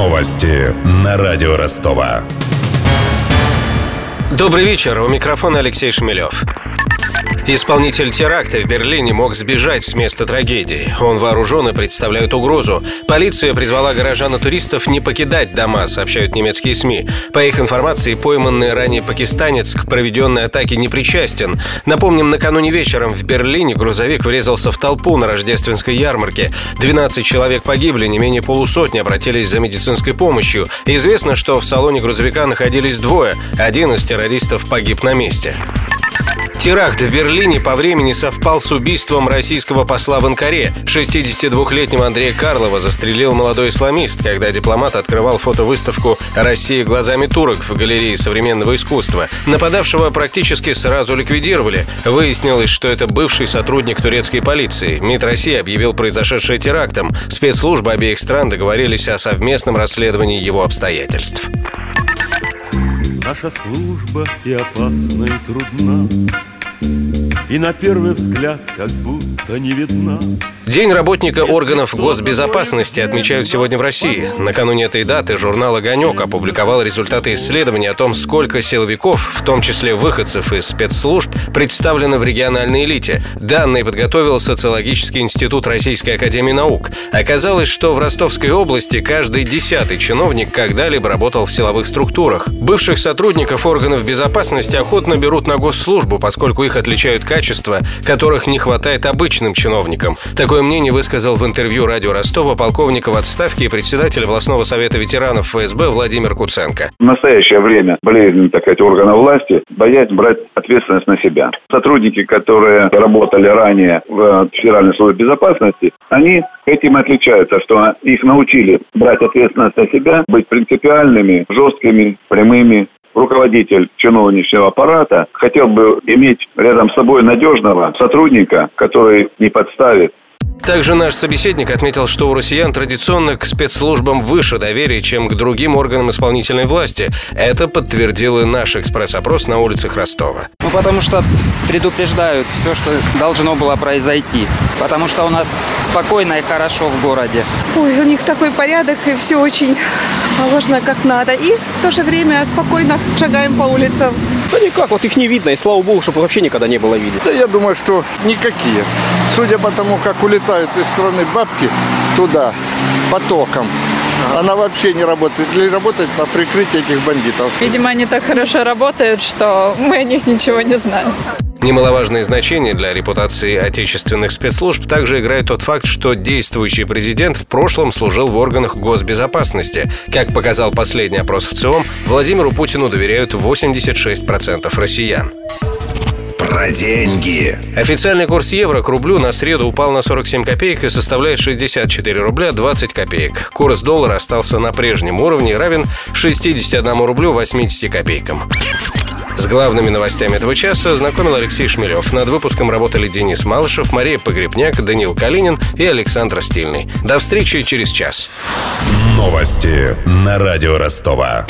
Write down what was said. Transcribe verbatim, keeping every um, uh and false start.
Новости на радио Ростова. Добрый вечер. У микрофона Алексей Шмелёв. Исполнитель теракта в Берлине мог сбежать с места трагедии. Он вооружен и представляет угрозу. Полиция призвала горожан и туристов не покидать дома, сообщают немецкие СМИ. По их информации, пойманный ранее пакистанец к проведенной атаке не причастен. Напомним, накануне вечером в Берлине грузовик врезался в толпу на рождественской ярмарке. двенадцать человек погибли, не менее полусотни обратились за медицинской помощью. Известно, что в салоне грузовика находились двое. Один из террористов погиб на месте. Теракт в Берлине по времени совпал с убийством российского посла в Анкаре. шестидесятидвухлетнего Андрея Карлова застрелил молодой исламист, когда дипломат открывал фотовыставку «Россия глазами турок» в галерее современного искусства. Нападавшего практически сразу ликвидировали. Выяснилось, что это бывший сотрудник турецкой полиции. МИД России объявил произошедшее терактом. Спецслужбы обеих стран договорились о совместном расследовании его обстоятельств. Наша служба и опасна, и трудна, и на первый взгляд как будто не видна. День работника органов госбезопасности отмечают сегодня в России. Накануне этой даты журнал «Огонек» опубликовал результаты исследования о том, сколько силовиков, в том числе выходцев из спецслужб, представлено в региональной элите. Данные подготовил Социологический институт Российской академии наук. Оказалось, что в Ростовской области каждый десятый чиновник когда-либо работал в силовых структурах. Бывших сотрудников органов безопасности охотно берут на госслужбу, поскольку их отличают качества, которых не хватает обычным чиновникам. Такое мнение высказал в интервью радио Ростова полковник в отставке и председатель областного совета ветеранов ФСБ Владимир Куценко. В настоящее время болезнь, так сказать, органов власти, боясь брать ответственность на себя. Сотрудники, которые работали ранее в Федеральной службе безопасности, они этим отличаются, что их научили брать ответственность на себя, быть принципиальными, жесткими, прямыми. Руководитель чиновничьего аппарата хотел бы иметь рядом с собой надежного сотрудника, который не подставит. Также наш собеседник отметил, что у россиян традиционно к спецслужбам выше доверия, чем к другим органам исполнительной власти. Это подтвердил и наш экспресс-опрос на улицах Ростова. Ну, потому что предупреждают все, что должно было произойти. Потому что у нас спокойно и хорошо в городе. Ой, у них такой порядок, и все очень положено как надо. И в то же время спокойно шагаем по улицам. Да никак, вот их не видно, и слава богу, чтобы вообще никогда не было видно. Да я думаю, что никакие. Судя по тому, как улетают из страны бабки туда потоком, ага. Она вообще не работает или работает на прикрытие этих бандитов. Видимо, они так хорошо работают, что мы о них ничего не знаем. Немаловажное значение для репутации отечественных спецслужб также играет тот факт, что действующий президент в прошлом служил в органах госбезопасности. Как показал последний опрос в ЦИОМ, Владимиру Путину доверяют восемьдесят шесть процентов россиян. Про деньги. Официальный курс евро к рублю на среду упал на сорок семь копеек и составляет шестьдесят четыре рубля двадцать копеек. Курс доллара остался на прежнем уровне и равен шестьдесят одному рублю восьмидесяти копейкам. С главными новостями этого часа знакомил Алексей Шмелёв. Над выпуском работали Денис Малышев, Мария Погребняк, Даниил Калинин и Александр Стильный. До встречи через час. Новости на радио Ростова.